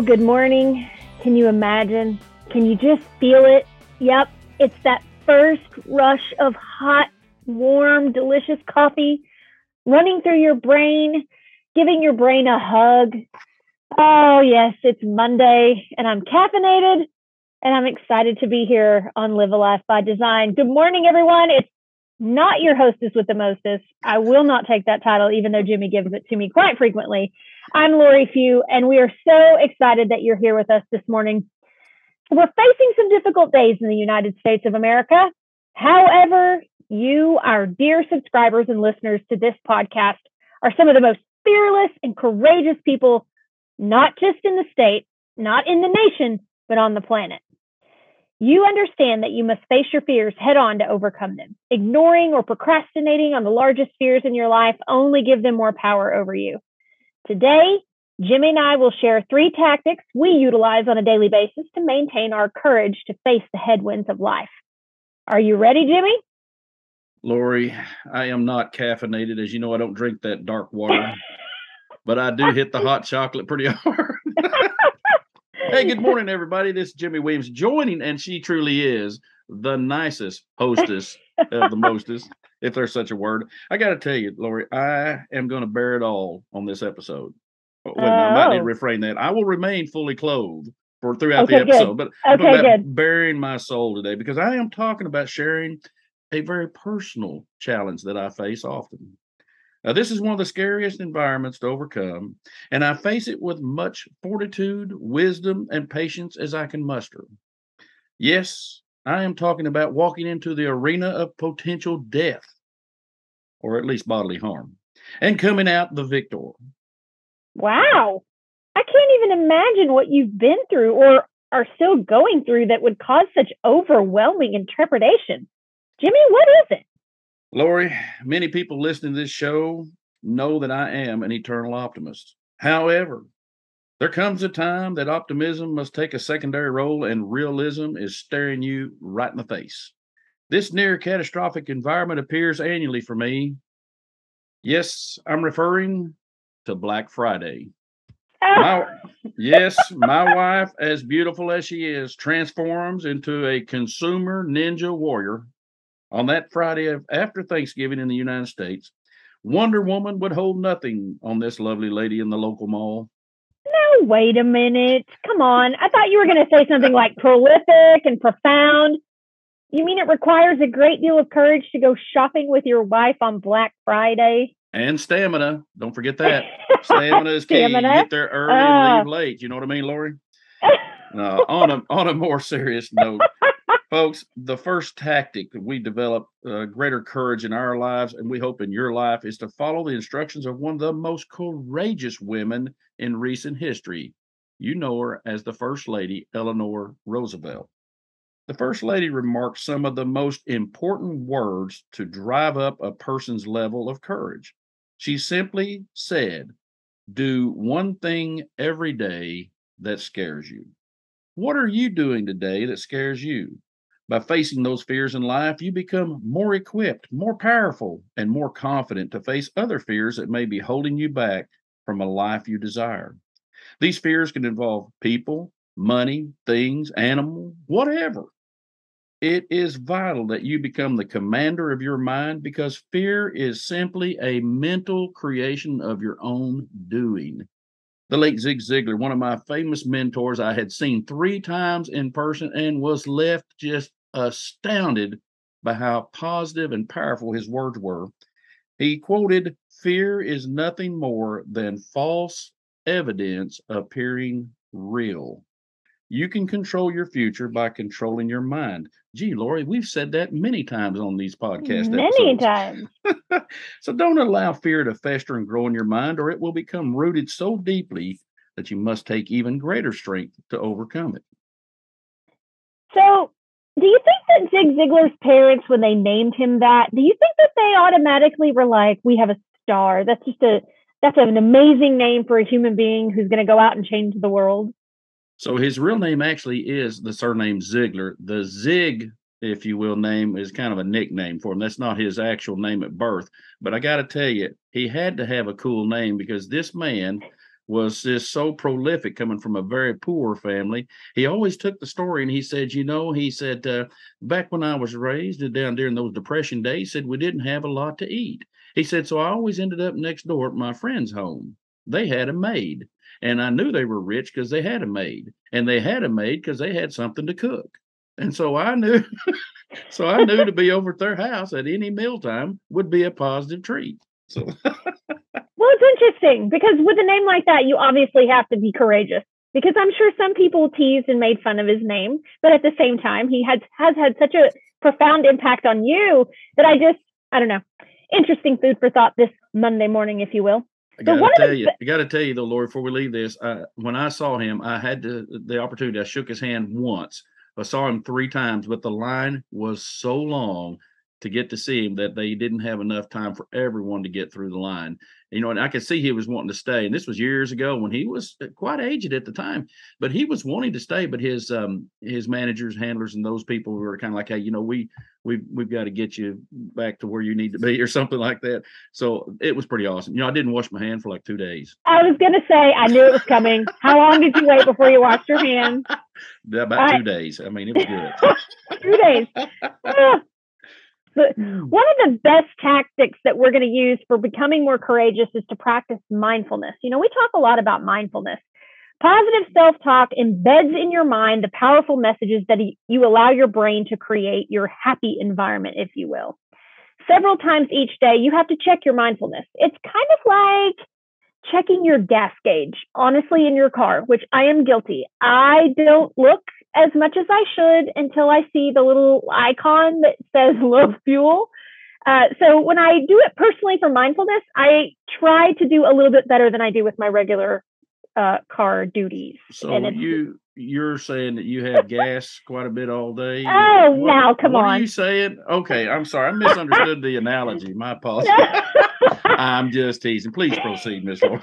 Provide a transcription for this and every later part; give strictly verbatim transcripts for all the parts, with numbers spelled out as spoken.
Hello, good morning. Can you imagine? Can you just feel it? Yep, it's that first rush of hot, warm, delicious coffee running through your brain, giving your brain a hug. Oh yes, it's Monday and I'm caffeinated and I'm excited to be here on Live a Life by Design. Good morning, everyone. It's not your hostess with the mostess. I will not take that title, even though Jimmy gives it to me quite frequently. I'm Lori Few, and we are so excited that you're here with us this morning. We're facing some difficult days in the United States of America. However, you, our dear subscribers and listeners to this podcast, are some of the most fearless and courageous people, not just in the state, not in the nation, but on the planet. You understand that you must face your fears head on to overcome them. Ignoring or procrastinating on the largest fears in your life only give them more power over you. Today, Jimmy and I will share three tactics we utilize on a daily basis to maintain our courage to face the headwinds of life. Are you ready, Jimmy? Lori, I am not caffeinated. As you know, I don't drink that dark water, but I do hit the hot chocolate pretty hard. Hey, good morning, everybody. This is Jimmy Weems joining, and she truly is the nicest hostess of the mostest, if there's such a word. I got to tell you, Lori, I am going to bear it all on this episode. Well, uh, I might need to refrain that. I will remain fully clothed for throughout okay, the episode, good. but okay, I'm about bearing my soul today because I am talking about sharing a very personal challenge that I face often. Now, this is one of the scariest environments to overcome, and I face it with much fortitude, wisdom, and patience as I can muster. Yes, I am talking about walking into the arena of potential death, or at least bodily harm, and coming out the victor. Wow. I can't even imagine what you've been through or are still going through that would cause such overwhelming trepidation. Jimmy, what is it? Lori, many people listening to this show know that I am an eternal optimist. However, there comes a time that optimism must take a secondary role and realism is staring you right in the face. This near catastrophic environment appears annually for me. Yes, I'm referring to Black Friday. My, yes, my wife, as beautiful as she is, transforms into a consumer ninja warrior. On that Friday after Thanksgiving in the United States, Wonder Woman would hold nothing on this lovely lady in the local mall. No, wait a minute. Come on. I thought you were going to say something like prolific and profound. You mean it requires a great deal of courage to go shopping with your wife on Black Friday? And stamina. Don't forget that. Stamina is key. Stamina. You get there early uh, and leave late. You know what I mean, Lori? No, on a, on a more serious note, folks, the first tactic that we develop uh, greater courage in our lives, and we hope in your life, is to follow the instructions of one of the most courageous women in recent history. You know her as the First Lady, Eleanor Roosevelt. The First Lady remarked some of the most important words to drive up a person's level of courage. She simply said, "Do one thing every day that scares you." What are you doing today that scares you? By facing those fears in life, you become more equipped, more powerful, and more confident to face other fears that may be holding you back from a life you desire. These fears can involve people, money, things, animals, whatever. It is vital that you become the commander of your mind because fear is simply a mental creation of your own doing. The late Zig Ziglar, one of my famous mentors, I had seen three times in person and was left just astounded by how positive and powerful his words were. He quoted, "Fear is nothing more than false evidence appearing real." You can control your future by controlling your mind. Gee, Lori, we've said that many times on these podcasts. Many episodes. times. So don't allow fear to fester and grow in your mind, or it will become rooted so deeply that you must take even greater strength to overcome it. So do you think that Zig Ziglar's parents, when they named him that, do you think that they automatically were like, we have a star? That's just a, that's an amazing name for a human being who's going to go out and change the world. So his real name actually is the surname Ziglar. The Zig, if you will, name is kind of a nickname for him. That's not his actual name at birth. But I got to tell you, he had to have a cool name because this man was just so prolific, coming from a very poor family. He always took the story and he said, you know, he said, uh, back when I was raised down during those Depression days, he said, we didn't have a lot to eat. He said, so I always ended up next door at my friend's home. They had a maid, and I knew they were rich because they had a maid, and they had a maid because they had something to cook. And so I knew, so I knew to be over at their house at any mealtime would be a positive treat. So. Well, it's interesting because with a name like that, you obviously have to be courageous, because I'm sure some people teased and made fun of his name. But at the same time, he has, has had such a profound impact on you that I just, I don't know. Interesting food for thought this Monday morning, if you will. I got to tell you, I got to tell you though, Lori, before we leave this, uh, when I saw him, I had the, the opportunity. I shook his hand once. I saw him three times, but the line was so long to get to see him that they didn't have enough time for everyone to get through the line. You know, and I could see he was wanting to stay. And this was years ago when he was quite aged at the time, but he was wanting to stay. But his um, his managers, handlers, and those people were kind of like, hey, you know, we we've we've got to get you back to where you need to be, or something like that. So it was pretty awesome. You know, I didn't wash my hand for like two days. I was gonna say, I knew it was coming. How long did you wait before you washed your hands? About uh, two days. I mean, it was good. Two days. Ah. But one of the best tactics that we're going to use for becoming more courageous is to practice mindfulness. You know, we talk a lot about mindfulness. Positive self-talk embeds in your mind the powerful messages that you allow your brain to create your happy environment, if you will. Several times each day, you have to check your mindfulness. It's kind of like checking your gas gauge, honestly, in your car, which I am guilty. I don't look as much as I should until I see the little icon that says low fuel. Uh, so when I do it personally for mindfulness, I try to do a little bit better than I do with my regular uh, car duties. So and you, you're saying that you have gas quite a bit all day? Oh, what, now, come what on. What are you saying? Okay, I'm sorry. I misunderstood the analogy. My apologies. I'm just teasing. Please proceed, Miss Lori.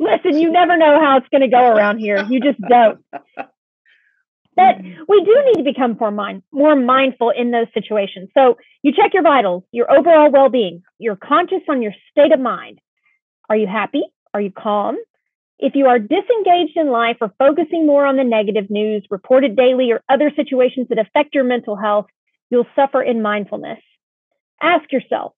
Listen, you never know how it's going to go around here. You just don't. But we do need to become more, mind, more mindful in those situations. So you check your vitals, your overall well-being. You're conscious on your state of mind. Are you happy? Are you calm? If you are disengaged in life or focusing more on the negative news reported daily or other situations that affect your mental health, you'll suffer in mindfulness. Ask yourself,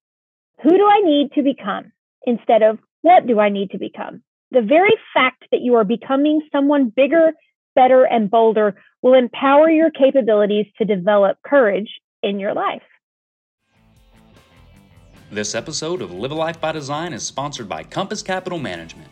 who do I need to become, instead of what do I need to become? The very fact that you are becoming someone bigger, better, and bolder will empower your capabilities to develop courage in your life. This episode of Live a Life by Design is sponsored by Compass Capital Management.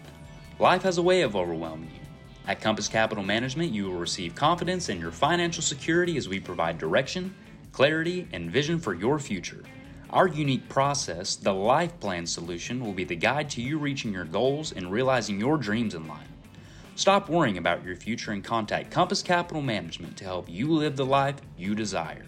Life has a way of overwhelming you. At Compass Capital Management, you will receive confidence in your financial security as we provide direction, clarity, and vision for your future. Our unique process, the Life Plan Solution, will be the guide to you reaching your goals and realizing your dreams in life. Stop worrying about your future and contact Compass Capital Management to help you live the life you desire.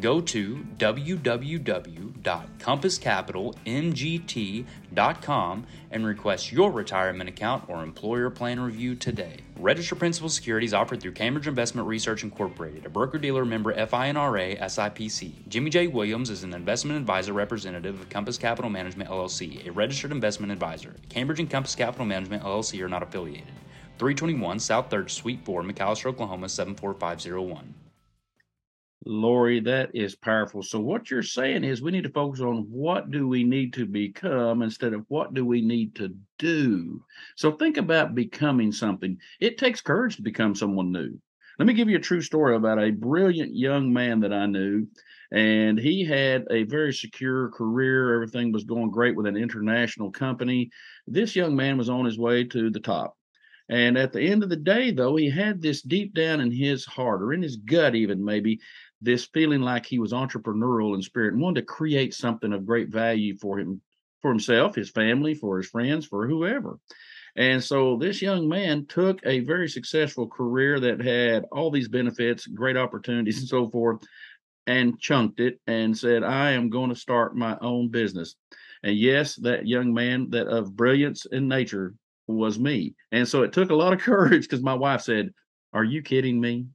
Go to w w w dot compass capital m g t dot com and request your retirement account or employer plan review today. Registered principal securities offered through Cambridge Investment Research Incorporated, a broker-dealer member FINRA, S I P C. Jimmy J. Williams is an investment advisor representative of Compass Capital Management, L L C, a registered investment advisor. Cambridge and Compass Capital Management, L L C are not affiliated. three twenty-one South third Suite four, McAllister, Oklahoma, seven four five zero one. Lori, that is powerful. So what you're saying is we need to focus on what do we need to become instead of what do we need to do. So think about becoming something. It takes courage to become someone new. Let me give you a true story about a brilliant young man that I knew, and he had a very secure career. Everything was going great with an international company. This young man was on his way to the top. And at the end of the day, though, he had this deep down in his heart, or in his gut even maybe, this feeling like he was entrepreneurial in spirit and wanted to create something of great value for him, for himself, his family, for his friends, for whoever. And so this young man took a very successful career that had all these benefits, great opportunities and so forth, and chunked it and said, I am going to start my own business. And yes, that young man that of brilliance in nature was me. And so it took a lot of courage, because my wife said, are you kidding me?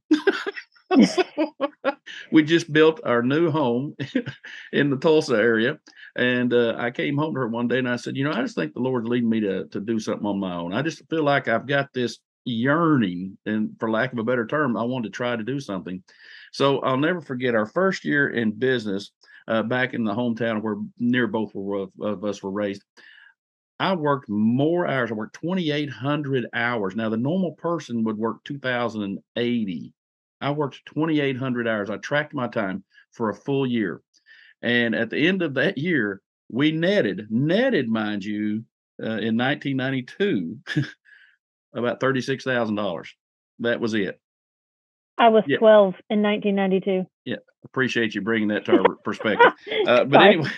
We just built our new home in the Tulsa area. And uh, I came home to her one day and I said, you know, I just think the Lord's leading me to, to do something on my own. I just feel like I've got this yearning, and for lack of a better term, I wanted to try to do something. So I'll never forget our first year in business uh, back in the hometown where near both of, of us were raised. I worked more hours. I worked twenty-eight hundred hours. Now, the normal person would work two thousand eighty. I worked twenty-eight hundred hours. I tracked my time for a full year. And at the end of that year, we netted, netted, mind you, uh, in nineteen ninety-two, about thirty-six thousand dollars. That was it. I was yeah. twelve in nineteen ninety-two. Yeah. Appreciate you bringing that to our perspective. Uh, but Sorry. anyway.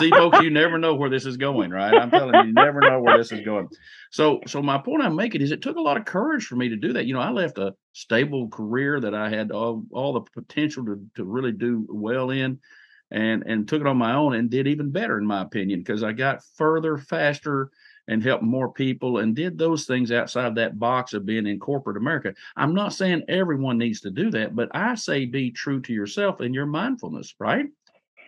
See, folks, you never know where this is going, right? I'm telling you, you never know where this is going. So, so my point I'm making is it took a lot of courage for me to do that. You know, I left a stable career that I had all, all the potential to, to really do well in, and, and took it on my own and did even better, in my opinion, because I got further, faster, and helped more people and did those things outside of that box of being in corporate America. I'm not saying everyone needs to do that, but I say be true to yourself and your mindfulness, right?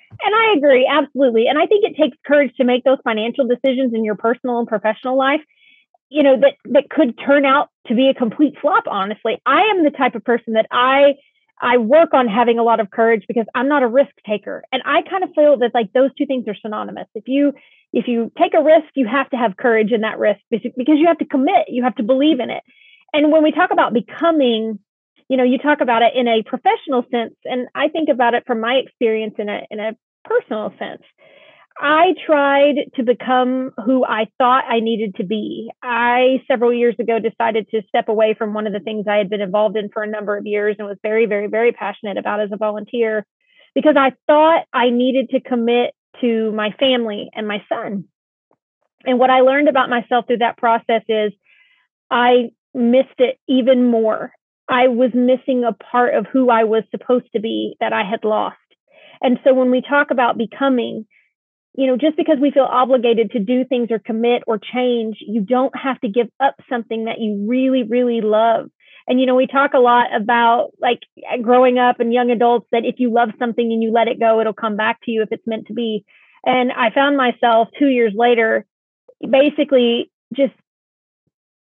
And I agree, absolutely. And I think it takes courage to make those financial decisions in your personal and professional life, you know, that that could turn out to be a complete flop, honestly. I am the type of person that I I work on having a lot of courage because I'm not a risk taker. And I kind of feel that like those two things are synonymous. If you if you take a risk, you have to have courage in that risk because you have to commit, you have to believe in it. And when we talk about becoming, you know, you talk about it in a professional sense, and I think about it from my experience in a in a personal sense. I tried to become who I thought I needed to be. I, several years ago, decided to step away from one of the things I had been involved in for a number of years and was very, very, very passionate about as a volunteer because I thought I needed to commit to my family and my son. And what I learned about myself through that process is I missed it even more. I was missing a part of who I was supposed to be that I had lost. And so when we talk about becoming, you know, just because we feel obligated to do things or commit or change, you don't have to give up something that you really, really love. And, you know, we talk a lot about like growing up and young adults that if you love something and you let it go, it'll come back to you if it's meant to be. And I found myself two years later, basically just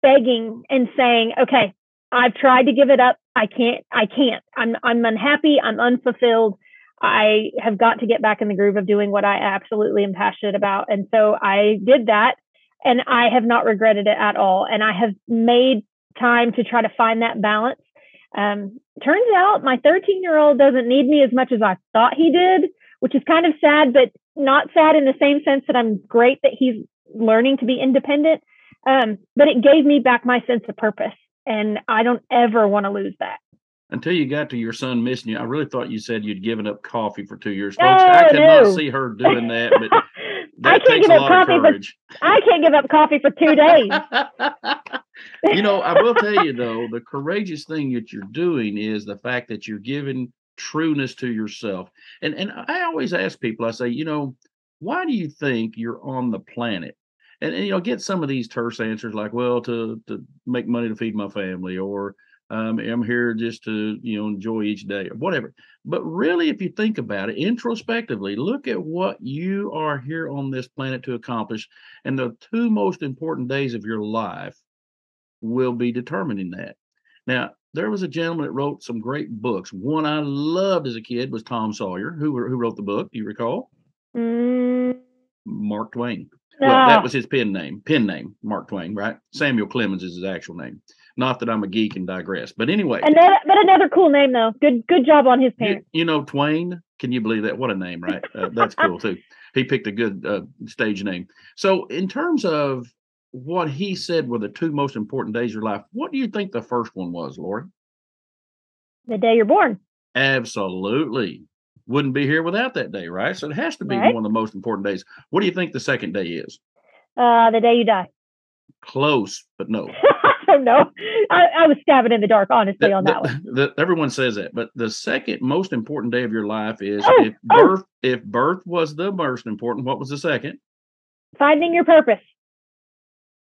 begging and saying, okay, I've tried to give it up. I can't, I can't, I'm, I'm unhappy. I'm unfulfilled. I have got to get back in the groove of doing what I absolutely am passionate about. And so I did that and I have not regretted it at all. And I have made time to try to find that balance. Um, turns out my thirteen year old doesn't need me as much as I thought he did, which is kind of sad, but not sad in the same sense that I'm great that he's learning to be independent. Um, but it gave me back my sense of purpose. And I don't ever want to lose that. Until you got to your son missing you, I really thought you said you'd given up coffee for two years. Folks, no, I cannot no. see her doing that, but that I can't takes give a lot of courage. For, I can't give up coffee for two days. You know, I will tell you, though, the courageous thing that you're doing is the fact that you're giving trueness to yourself. And, and I always ask people, I say, you know, why do you think you're on the planet? And, and you'll get some of these terse answers like, well, to, to make money to feed my family, or um, I'm here just to, you know, enjoy each day or whatever. But really, if you think about it introspectively, look at what you are here on this planet to accomplish. And the two most important days of your life will be determining that. Now, there was a gentleman that wrote some great books. One I loved as a kid was Tom Sawyer, who, who wrote the book. Do you recall? Mm. Mark Twain. Well, no. That was his pen name, pen name, Mark Twain, right? Samuel Clemens is his actual name. Not that I'm a geek and digress, but anyway. And that, but another cool name, though. Good good job on his parents. You, you know, Twain, can you believe that? What a name, right? Uh, that's cool, too. He picked a good uh, stage name. So in terms of what he said were the two most important days of your life, what do you think the first one was, Lori? The day you're born. Absolutely. Wouldn't be here without that day, right? So it has to be right. One of the most important days. What do you think the second day is? Uh, the day you die. Close, but no. no, I, I was stabbing in the dark, honestly, the, on that the, one. The, everyone says that, but the second most important day of your life is oh, if birth. Oh. If birth was the most important, what was the second? Finding your purpose.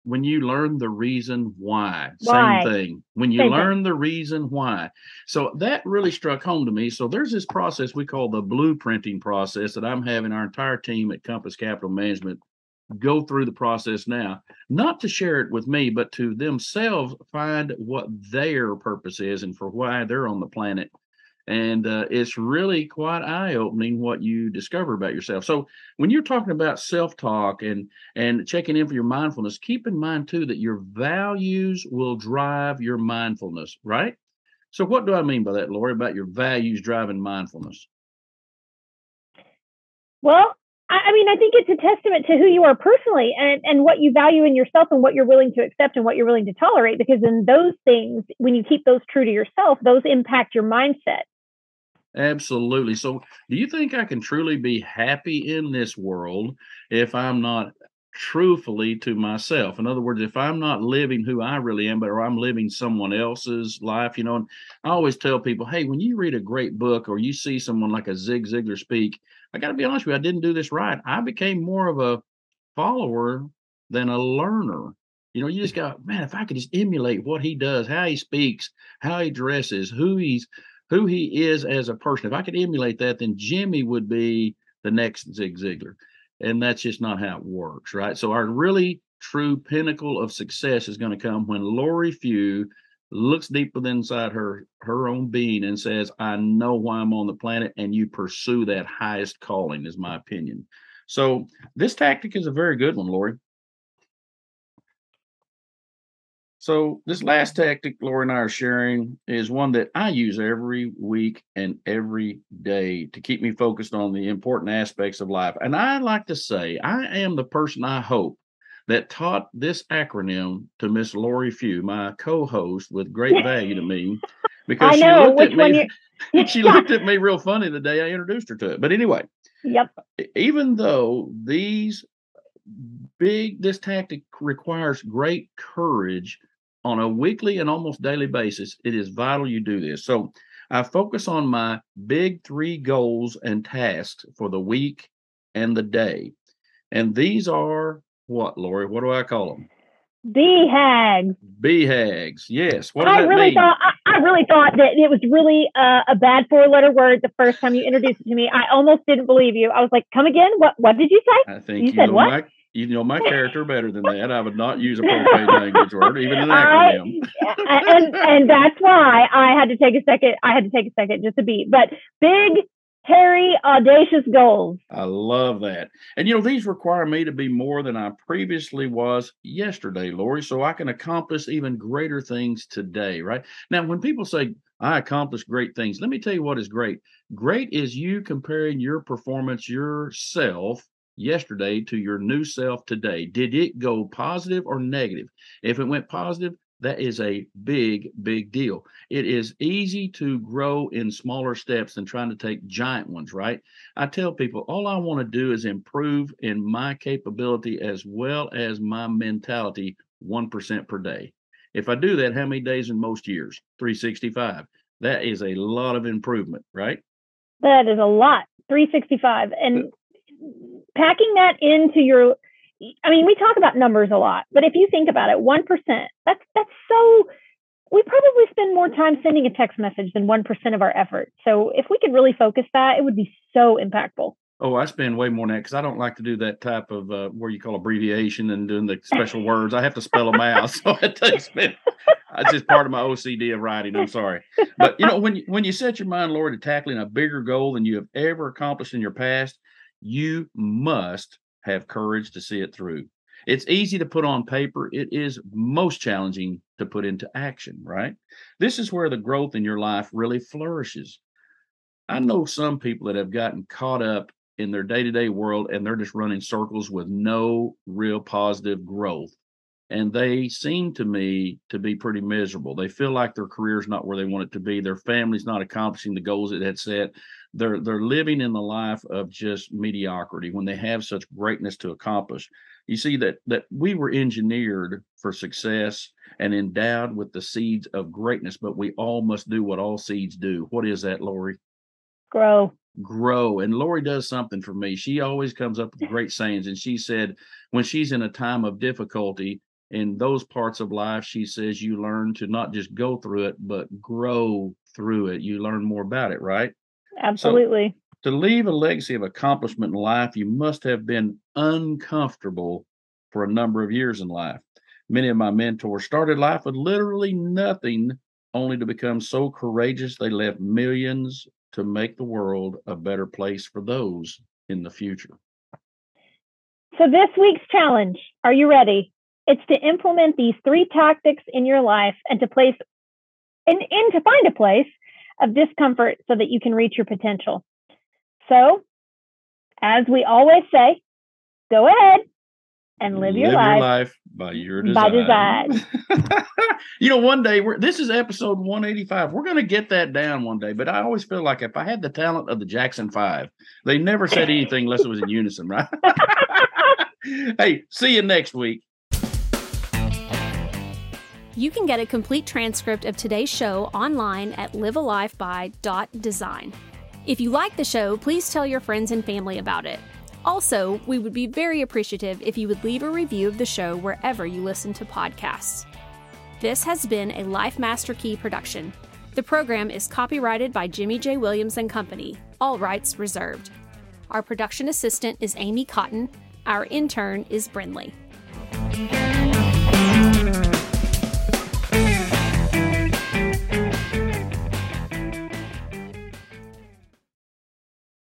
when you learn the reason why, why? same thing. When you same learn thing. the reason why. So that really struck home to me. So there's this process we call the blueprinting process that I'm having our entire team at Compass Capital Management go through the process now, not to share it with me, but to themselves find what their purpose is and for why they're on the planet. And uh, it's really quite eye-opening what you discover about yourself. So when you're talking about self-talk and and checking in for your mindfulness, keep in mind too that your values will drive your mindfulness, right? So what do I mean by that, Lori, about your values driving mindfulness? Well, I mean, I think it's a testament to who you are personally and, and what you value in yourself and what you're willing to accept and what you're willing to tolerate, because in those things, when you keep those true to yourself, those impact your mindset. Absolutely. So do you think I can truly be happy in this world if I'm not truthfully to myself? In other words, if I'm not living who I really am, but or I'm living someone else's life, you know, and I always tell people, hey, when you read a great book or you see someone like a Zig Ziglar speak, I got to be honest with you, I didn't do this right. I became more of a follower than a learner. You know, you just go, man, if I could just emulate what he does, how he speaks, how he dresses, who he's, who he is as a person. If I could emulate that, then Jimmy would be the next Zig Ziglar. And that's just not how it works, right? So our really true pinnacle of success is going to come when Lori Few looks deep within inside her her own being and says, I know why I'm on the planet, and you pursue that highest calling, is my opinion. So this tactic is a very good one, Lori. So this last tactic Lori and I are sharing is one that I use every week and every day to keep me focused on the important aspects of life. And I like to say I am the person I hope that taught this acronym to Miss Lori Few, my co-host, with great value to me, because I know, she looked which at one me. You... she looked at me real funny the day I introduced her to it. But anyway, yep. Even though these big, this tactic requires great courage on a weekly and almost daily basis, it is vital you do this. So I focus on my big three goals and tasks for the week and the day, and these are. What, Lori? What do I call them? B HAGs. B HAGs. Yes. What does I that really mean? thought I, I really thought that it was really uh, a bad four-letter word the first time you introduced it to me. I almost didn't believe you. I was like, "Come again? What? What did you say?" I think you, you said know what? My, you know my character better than that. I would not use a profane language word, even an acronym. I, and and that's why I had to take a second. I had to take a second just to beat. But big. Hairy, audacious goals. I love that. And, you know, these require me to be more than I previously was yesterday, Lori, so I can accomplish even greater things today, right? Now, when people say, I accomplished great things, let me tell you what is great. Great is you comparing your performance, yourself, yesterday to your new self today. Did it go positive or negative? If it went positive, that is a big, big deal. It is easy to grow in smaller steps than trying to take giant ones, right? I tell people, all I want to do is improve in my capability as well as my mentality one percent per day. If I do that, how many days in most years? three sixty-five. That is a lot of improvement, right? That is a lot, three sixty-five. And packing that into your... I mean, we talk about numbers a lot, but if you think about it, one percent, that's that's so, we probably spend more time sending a text message than one percent of our effort. So if we could really focus that, it would be so impactful. Oh, I spend way more than that because I don't like to do that type of uh, where you call abbreviation and doing the special words. I have to spell them out. So it takes me, it's just part of my O C D of writing. I'm sorry. But, you know, when you, when you set your mind, Lord, to tackling a bigger goal than you have ever accomplished in your past, you must have courage to see it through. It's easy to put on paper. It is most challenging to put into action, right? This is where the growth in your life really flourishes. I know some people that have gotten caught up in their day-to-day world and they're just running circles with no real positive growth. And they seem to me to be pretty miserable. They feel like their career's not where they want it to be. Their family's not accomplishing the goals it had set. They're, they're living in the life of just mediocrity when they have such greatness to accomplish. You see that, that we were engineered for success and endowed with the seeds of greatness, but we all must do what all seeds do. What is that, Lori? Grow. Grow. And Lori does something for me. She always comes up with great sayings. And she said, when she's in a time of difficulty, in those parts of life, she says you learn to not just go through it, but grow through it. You learn more about it, right? Absolutely. So, to leave a legacy of accomplishment in life, you must have been uncomfortable for a number of years in life. Many of my mentors started life with literally nothing, only to become so courageous they left millions to make the world a better place for those in the future. So this week's challenge, are you ready? It's to implement these three tactics in your life and to place and, and to find a place of discomfort so that you can reach your potential. So, as we always say, go ahead and live, live your, life your life by your design. By design. You know, one day, we're, this is episode one eighty-five. We're going to get that down one day, but I always feel like if I had the talent of the Jackson Five, they never said anything unless it was in unison, right? Hey, see you next week. You can get a complete transcript of today's show online at live a life by dot design. If you like the show, please tell your friends and family about it. Also, we would be very appreciative if you would leave a review of the show wherever you listen to podcasts. This has been a Life Master Key production. The program is copyrighted by Jimmy J. Williams and Company, all rights reserved. Our production assistant is Amy Cotton. Our intern is Brindley.